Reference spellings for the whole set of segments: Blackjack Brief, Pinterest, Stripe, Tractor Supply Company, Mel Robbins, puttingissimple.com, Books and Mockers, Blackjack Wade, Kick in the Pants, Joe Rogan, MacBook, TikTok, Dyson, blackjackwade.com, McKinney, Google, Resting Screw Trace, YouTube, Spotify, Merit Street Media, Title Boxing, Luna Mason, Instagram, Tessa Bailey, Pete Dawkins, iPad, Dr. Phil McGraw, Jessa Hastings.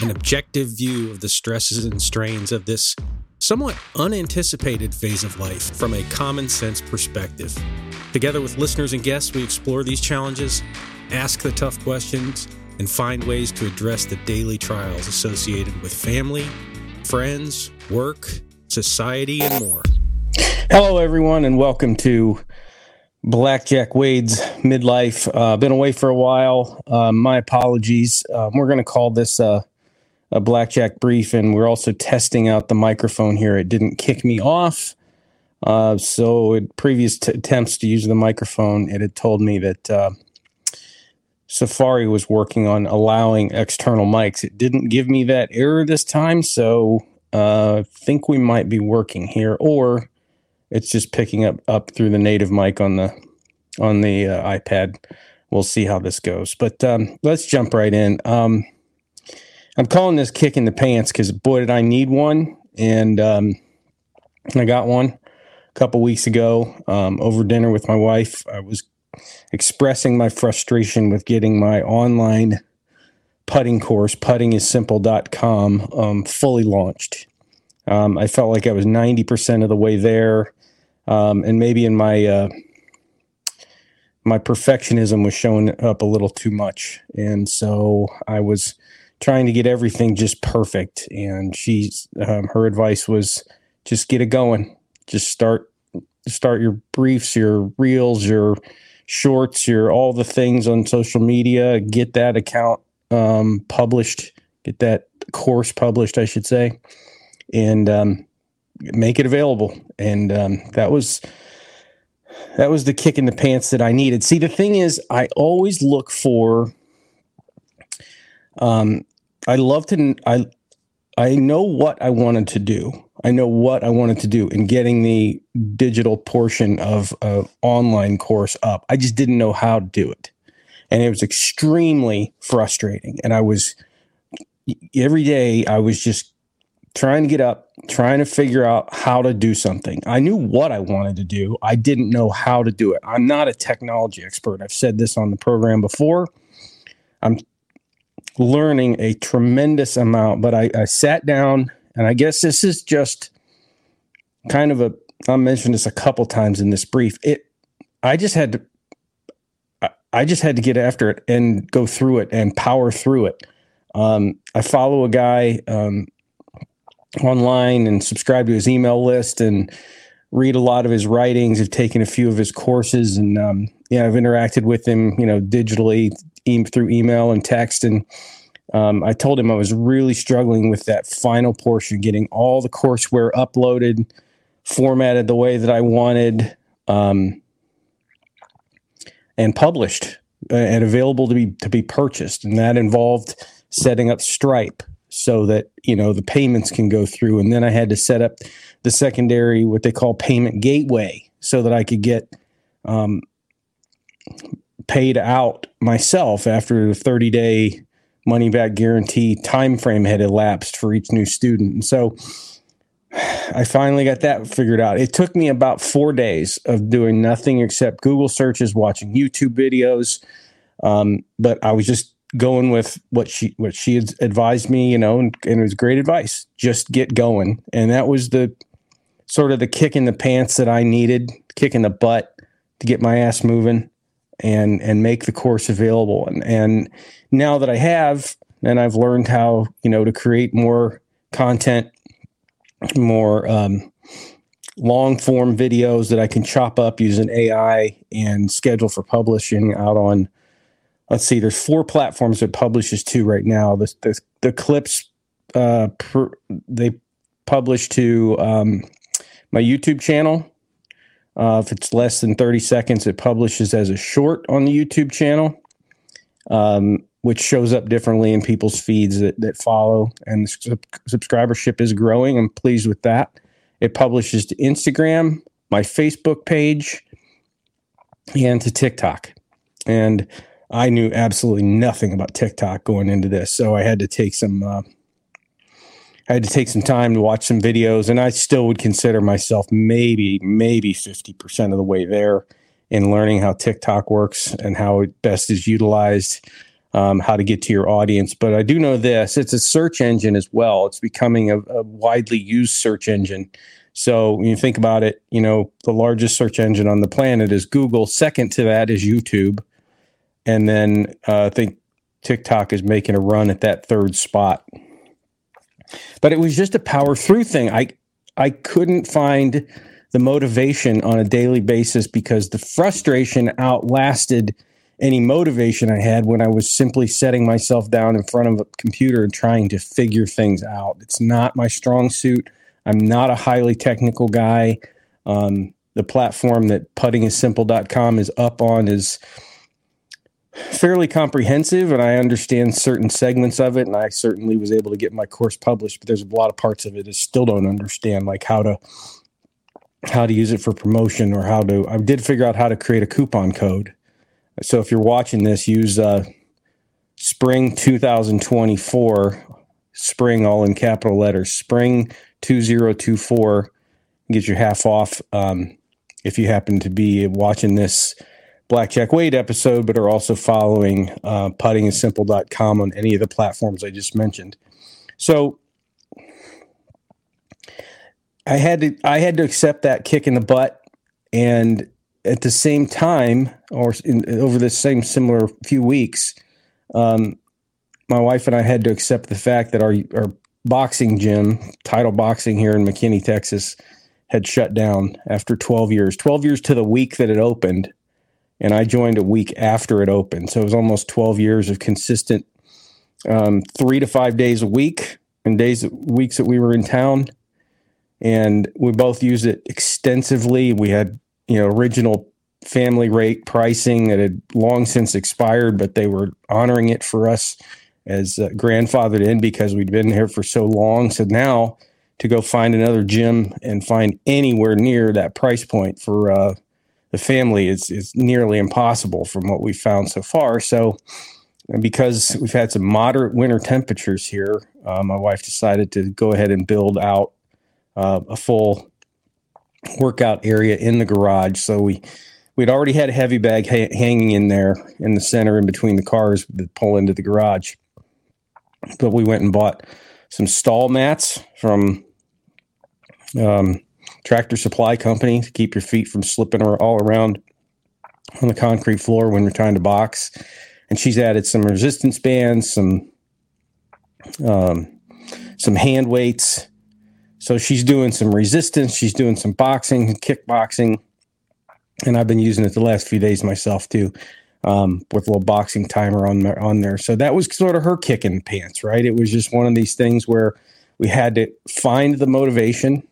an objective view of the stresses and strains of this somewhat unanticipated phase of life from a common sense perspective. Together with listeners and guests, we explore these challenges, ask the tough questions, and find ways to address the daily trials associated with family, friends, work, society, and more. Hello, everyone, and welcome to Blackjack Wade's Midlife. Been away for a while. My apologies. We're going to call this a Blackjack Brief, and we're also testing out the microphone here. It didn't kick me off, so at previous attempts to use the microphone, it had told me that Safari was working on allowing external mics. It didn't give me that error this time, so I think we might be working here, or it's just picking up through the native mic on the iPad. We'll see how this goes, but let's jump right in. I'm calling this Kick in the Pants because, boy, did I need one, and I got one a couple weeks ago over dinner with my wife. I was expressing my frustration with getting my online putting course, puttingissimple.com, fully launched. I felt like I was 90% of the way there, and maybe in my perfectionism was showing up a little too much, and so I was trying to get everything just perfect. And her advice was just get it going, just start your briefs, your reels, your shorts, your all the things on social media. Get that account published, get that course published, I should say. And make it available. And that was the kick in the pants that I needed. See, the thing is, I always look for. I know what I wanted to do. I know what I wanted to do in getting the digital portion of an online course up. I just didn't know how to do it, and it was extremely frustrating. And every day I was just trying to get up, trying to figure out how to do something. I knew what I wanted to do. I didn't know how to do it. I'm not a technology expert. I've said this on the program before. I'm learning a tremendous amount, but I sat down, and I guess this is just kind of I mentioned this a couple times in this brief. I just had to get after it and go through it and power through it. I follow a guy, online and subscribe to his email list and read a lot of his writings. I've taken a few of his courses, and I've interacted with him, digitally through email and text. And I told him I was really struggling with that final portion, getting all the courseware uploaded, formatted the way that I wanted, and published and available to be purchased. And that involved setting up Stripe, so that, the payments can go through. And then I had to set up the secondary, what they call payment gateway, so that I could get paid out myself after the 30-day money-back guarantee time frame had elapsed for each new student. And so I finally got that figured out. It took me about 4 days of doing nothing except Google searches, watching YouTube videos, but I was just going with what she had advised me, and it was great advice. Just get going. And that was the sort of the kick in the pants that I needed, kick in the butt to get my ass moving and make the course available. And now that I have, and I've learned how, to create more content, more long form videos that I can chop up using AI and schedule for publishing out on, let's see, there's 4 platforms it publishes to right now. The clips, they publish to my YouTube channel. If it's less than 30 seconds, it publishes as a short on the YouTube channel, which shows up differently in people's feeds that follow. And the subscribership is growing. I'm pleased with that. It publishes to Instagram, my Facebook page, and to TikTok. And I knew absolutely nothing about TikTok going into this, so I had to take some time to watch some videos, and I still would consider myself maybe 50% of the way there in learning how TikTok works and how it best is utilized. how to get to your audience. But I do know this, it's a search engine as well. It's becoming a widely used search engine. So when you think about it, you know, the largest search engine on the planet is Google. Second to that is YouTube. And then I think TikTok is making a run at that third spot. But it was just a power through thing. I couldn't find the motivation on a daily basis because the frustration outlasted any motivation I had when I was simply setting myself down in front of a computer and trying to figure things out. It's not my strong suit. I'm not a highly technical guy. The platform that puttingissimple.com is up on is fairly comprehensive, and I understand certain segments of it, and I certainly was able to get my course published, but there's a lot of parts of it I still don't understand, like how to use it for promotion, or I did figure out how to create a coupon code. So if you're watching this, use spring 2024, spring all in capital letters, spring 2024, and get your half off if you happen to be watching this Blackjack Wade episode, but are also following puttingissimple.com on any of the platforms I just mentioned. So I had to accept that kick in the butt, and at the same time, or over the same similar few weeks, my wife and I had to accept the fact that our boxing gym, Title Boxing here in McKinney, Texas, had shut down after 12 years to the week that it opened. And I joined a week after it opened. So it was almost 12 years of consistent 3 to 5 days a week and weeks that we were in town. And we both used it extensively. We had, original family rate pricing that had long since expired, but they were honoring it for us as grandfathered in because we'd been here for so long. So now to go find another gym and find anywhere near that price point for the family is nearly impossible from what we found so far. So because we've had some moderate winter temperatures here, my wife decided to go ahead and build out a full workout area in the garage. So we'd already had a heavy bag hanging in there in the center in between the cars that pull into the garage. But we went and bought some stall mats from Tractor Supply Company to keep your feet from slipping all around on the concrete floor when you're trying to box. And she's added some resistance bands, some hand weights. So she's doing some resistance. She's doing some boxing and kickboxing. And I've been using it the last few days myself too, with a little boxing timer on there. So that was sort of her kick in the pants, right? It was just one of these things where we had to find the motivation.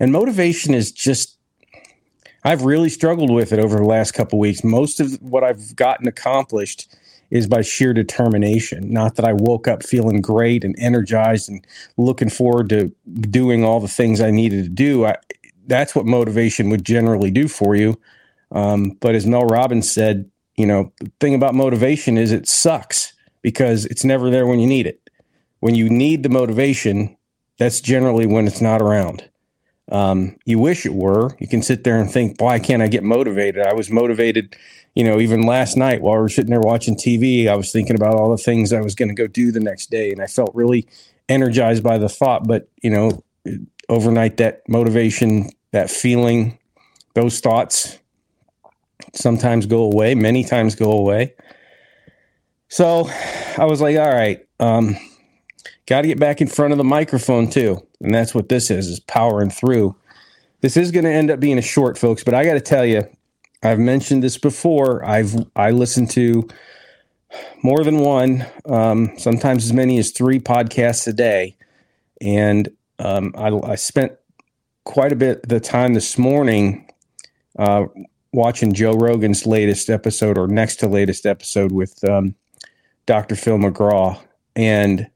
And motivation is just, I've really struggled with it over the last couple of weeks. Most of what I've gotten accomplished is by sheer determination. Not that I woke up feeling great and energized and looking forward to doing all the things I needed to do. That's what motivation would generally do for you. But as Mel Robbins said, the thing about motivation is it sucks because it's never there when you need it. When you need the motivation, that's generally when it's not around. You wish it were. You can sit there and think, why can't I get motivated? I was motivated, even last night while we were sitting there watching TV, I was thinking about all the things I was going to go do the next day. And I felt really energized by the thought, but overnight that motivation, that feeling, those thoughts sometimes go away, many times go away. So I was like, all right, got to get back in front of the microphone too. And that's what this is powering through. This is going to end up being a short, folks, but I got to tell you, I've mentioned this before. I listened to more than one, sometimes as many as 3 podcasts a day. And I spent quite a bit of the time this morning watching Joe Rogan's latest episode or next to latest episode with Dr. Phil McGraw. And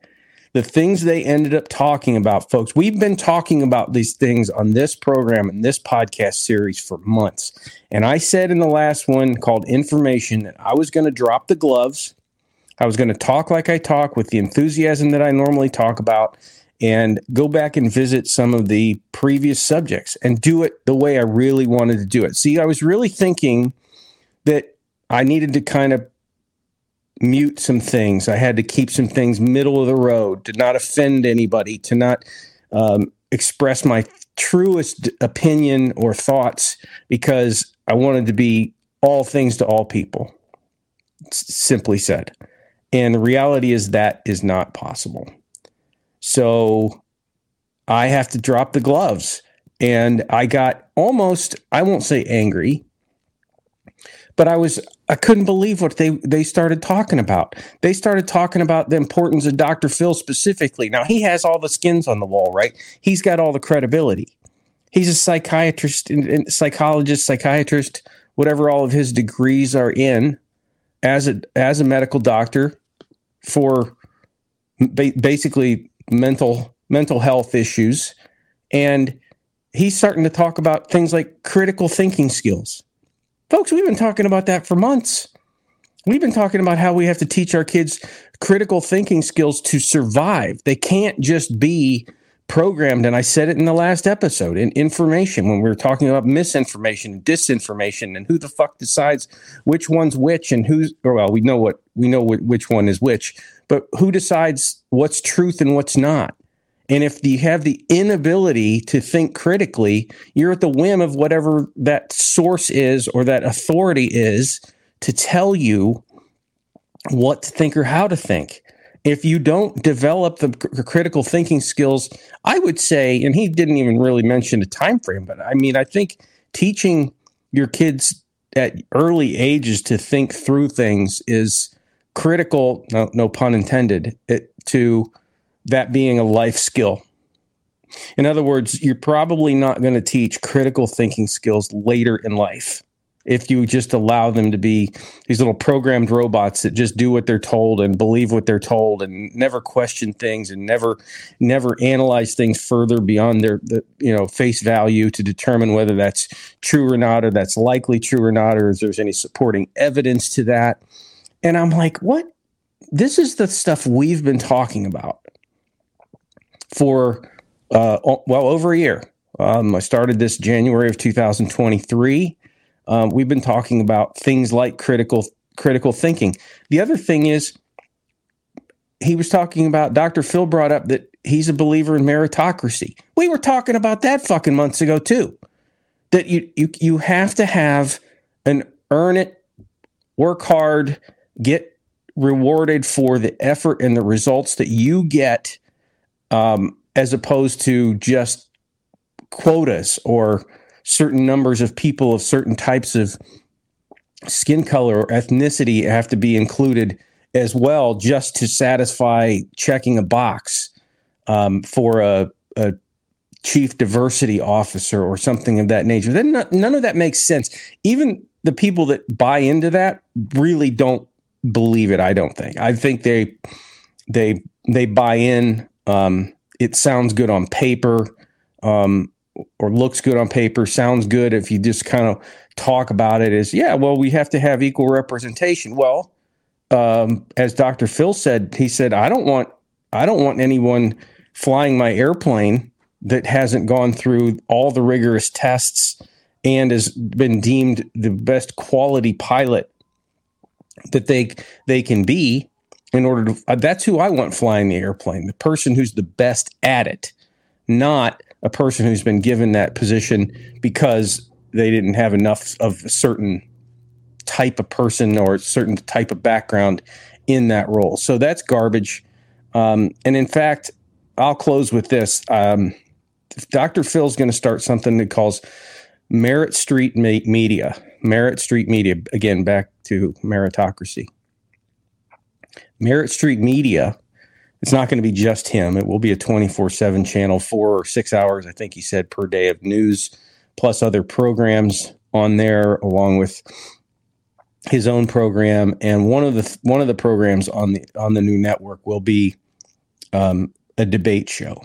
the things they ended up talking about, folks, we've been talking about these things on this program and this podcast series for months. And I said in the last one called Information that I was going to drop the gloves. I was going to talk like I talk with the enthusiasm that I normally talk about and go back and visit some of the previous subjects and do it the way I really wanted to do it. See, I was really thinking that I needed to kind of mute some things. I had to keep some things middle of the road, to not offend anybody, to not express my truest opinion or thoughts, because I wanted to be all things to all people, simply said. And the reality is that is not possible. So I have to drop the gloves. And I got almost, I won't say angry, but I couldn't believe what they started talking about. They started talking about the importance of Dr. Phil specifically. Now, he has all the skins on the wall, right? He's got all the credibility. He's a psychiatrist, psychologist, psychiatrist, whatever all of his degrees are in, as a medical doctor for basically mental health issues. And he's starting to talk about things like critical thinking skills. Folks, we've been talking about that for months. We've been talking about how we have to teach our kids critical thinking skills to survive. They can't just be programmed, and I said it in the last episode, in information, when we were talking about misinformation and disinformation and who the fuck decides which one's which and who's, well, we know which one is which, but who decides what's truth and what's not. And if you have the inability to think critically, you're at the whim of whatever that source is or that authority is to tell you what to think or how to think. If you don't develop the critical thinking skills, I would say, and he didn't even really mention a time frame, but I mean, I think teaching your kids at early ages to think through things is critical, no pun intended, to that being a life skill. In other words, you're probably not going to teach critical thinking skills later in life if you just allow them to be these little programmed robots that just do what they're told and believe what they're told and never question things and never analyze things further beyond their face value to determine whether that's true or not, or that's likely true or not, or if there's any supporting evidence to that. And I'm like, what? This is the stuff we've been talking about for, well, over a year. I started this January of 2023. We've been talking about things like critical thinking. The other thing is, he was talking about, Dr. Phil brought up that he's a believer in meritocracy. We were talking about that fucking months ago too. That you have to have an earn it, work hard, get rewarded for the effort and the results that you get, as opposed to just quotas or certain numbers of people of certain types of skin color or ethnicity have to be included as well, just to satisfy checking a box for a chief diversity officer or something of that nature. Then none of that makes sense. Even the people that buy into that really don't believe it, I don't think. I think they buy in. It sounds good on paper, or looks good on paper, sounds good if you just kind of talk about it as, yeah, well, we have to have equal representation. Well, as Dr. Phil said, he said, I don't want anyone flying my airplane that hasn't gone through all the rigorous tests and has been deemed the best quality pilot that they can be in order to, that's who I want flying the airplane, the person who's the best at it, not a person who's been given that position because they didn't have enough of a certain type of person or a certain type of background in that role. So that's garbage. And in fact, I'll close with this. Dr. Phil's going to start something that calls Merit Street Media. Merit Street Media, again, back to meritocracy. Merit Street Media. It's not going to be just him. It will be a 24/7 channel, 4 or 6 hours, I think he said, per day of news, plus other programs on there, along with his own program. And one of the programs on the new network will be a debate show.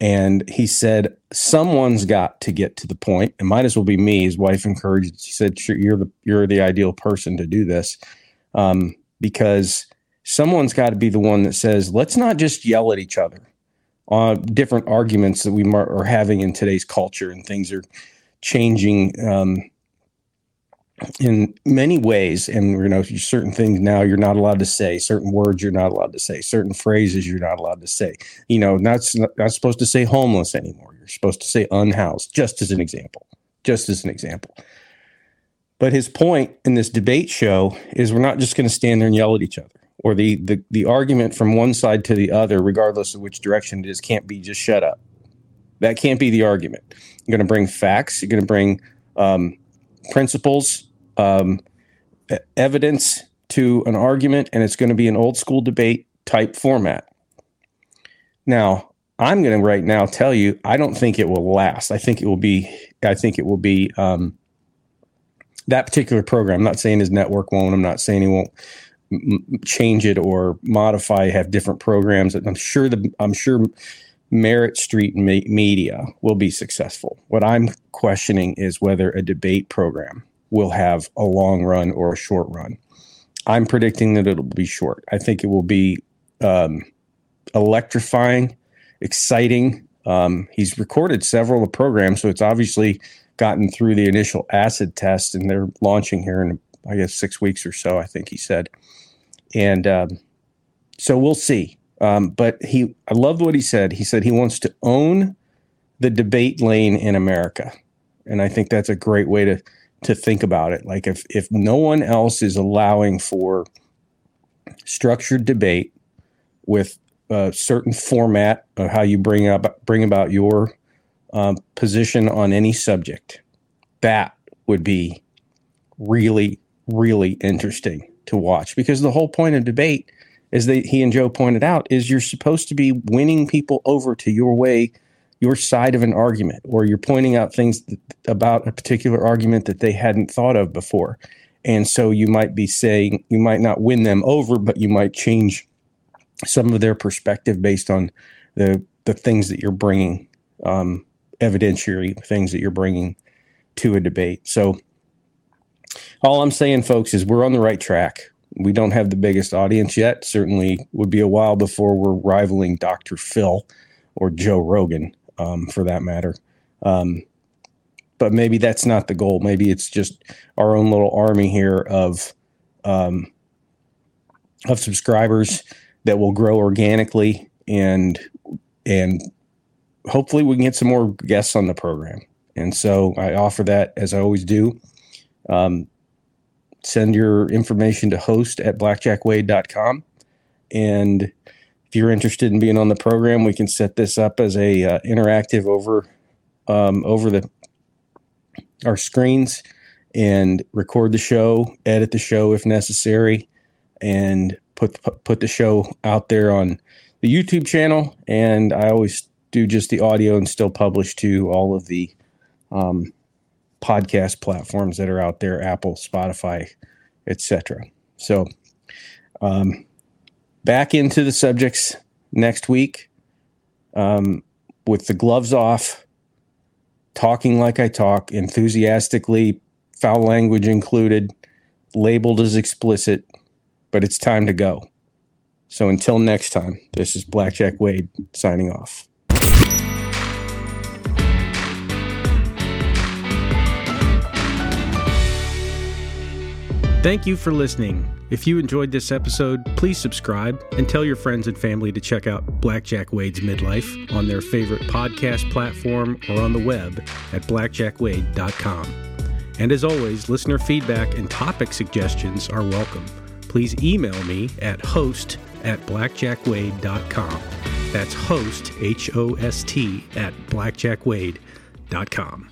And he said, someone's got to get to the point. It might as well be me. His wife encouraged. She said, sure, you're the ideal person to do this, because someone's got to be the one that says, let's not just yell at each other on different arguments that we are having in today's culture, and things are changing in many ways, and you know, certain things now you're not allowed to say, certain words you're not allowed to say, certain phrases you're not allowed to say. You know, not supposed to say homeless anymore. You're supposed to say unhoused, just as an example. But his point in this debate show is we're not just going to stand there and yell at each other, or the argument from one side to the other, regardless of which direction it is, can't be just shut up. That can't be the argument. You're going to bring facts. You're going to bring principles. Evidence to an argument, and it's going to be an old school debate type format. Now, I'm going to right now tell you, I don't think it will last. I think it will be that particular program. I'm not saying his network won't. I'm not saying he won't change it or modify, have different programs. I'm sure Merit Street Media will be successful. What I'm questioning is whether a debate program will have a long run or a short run. I'm predicting that it'll be short. I think it will be electrifying, exciting. He's recorded several of the programs, so it's obviously gotten through the initial acid test, and they're launching here in, I guess, 6 weeks or so, I think he said. And so we'll see. But I loved what he said. He said he wants to own the debate lane in America. And I think that's a great way to think about it. Like if no one else is allowing for structured debate with a certain format of how you bring about your position on any subject, that would be really, really interesting to watch, because the whole point of debate, as he and Joe pointed out, is you're supposed to be winning people over to your way, your side of an argument, or you're pointing out things about a particular argument that they hadn't thought of before. And so you might be saying, you might not win them over, but you might change some of their perspective based on the things that you're bringing, evidentiary things that you're bringing to a debate. So all I'm saying, folks, is we're on the right track. We don't have the biggest audience yet. Certainly would be a while before we're rivaling Dr. Phil or Joe Rogan, for that matter. But maybe that's not the goal. Maybe it's just our own little army here of subscribers that will grow organically, and hopefully we can get some more guests on the program. And so I offer that, as I always do. Send your information to host@blackjackwade.com, and if you're interested in being on the program, we can set this up as a interactive over our screens, and record the show, edit the show if necessary, and put the show out there on the YouTube channel. And I always do just the audio and still publish to all of the podcast platforms that are out there: Apple, Spotify, etc. So, back into the subjects next week, with the gloves off, talking like I talk, enthusiastically, foul language included, labeled as explicit, but it's time to go. So until next time, this is Blackjack Wade signing off. Thank you for listening. If you enjoyed this episode, please subscribe and tell your friends and family to check out Blackjack Wade's Midlife on their favorite podcast platform or on the web at blackjackwade.com. And as always, listener feedback and topic suggestions are welcome. Please email me at host@blackjackwade.com. That's host, HOST, @blackjackwade.com.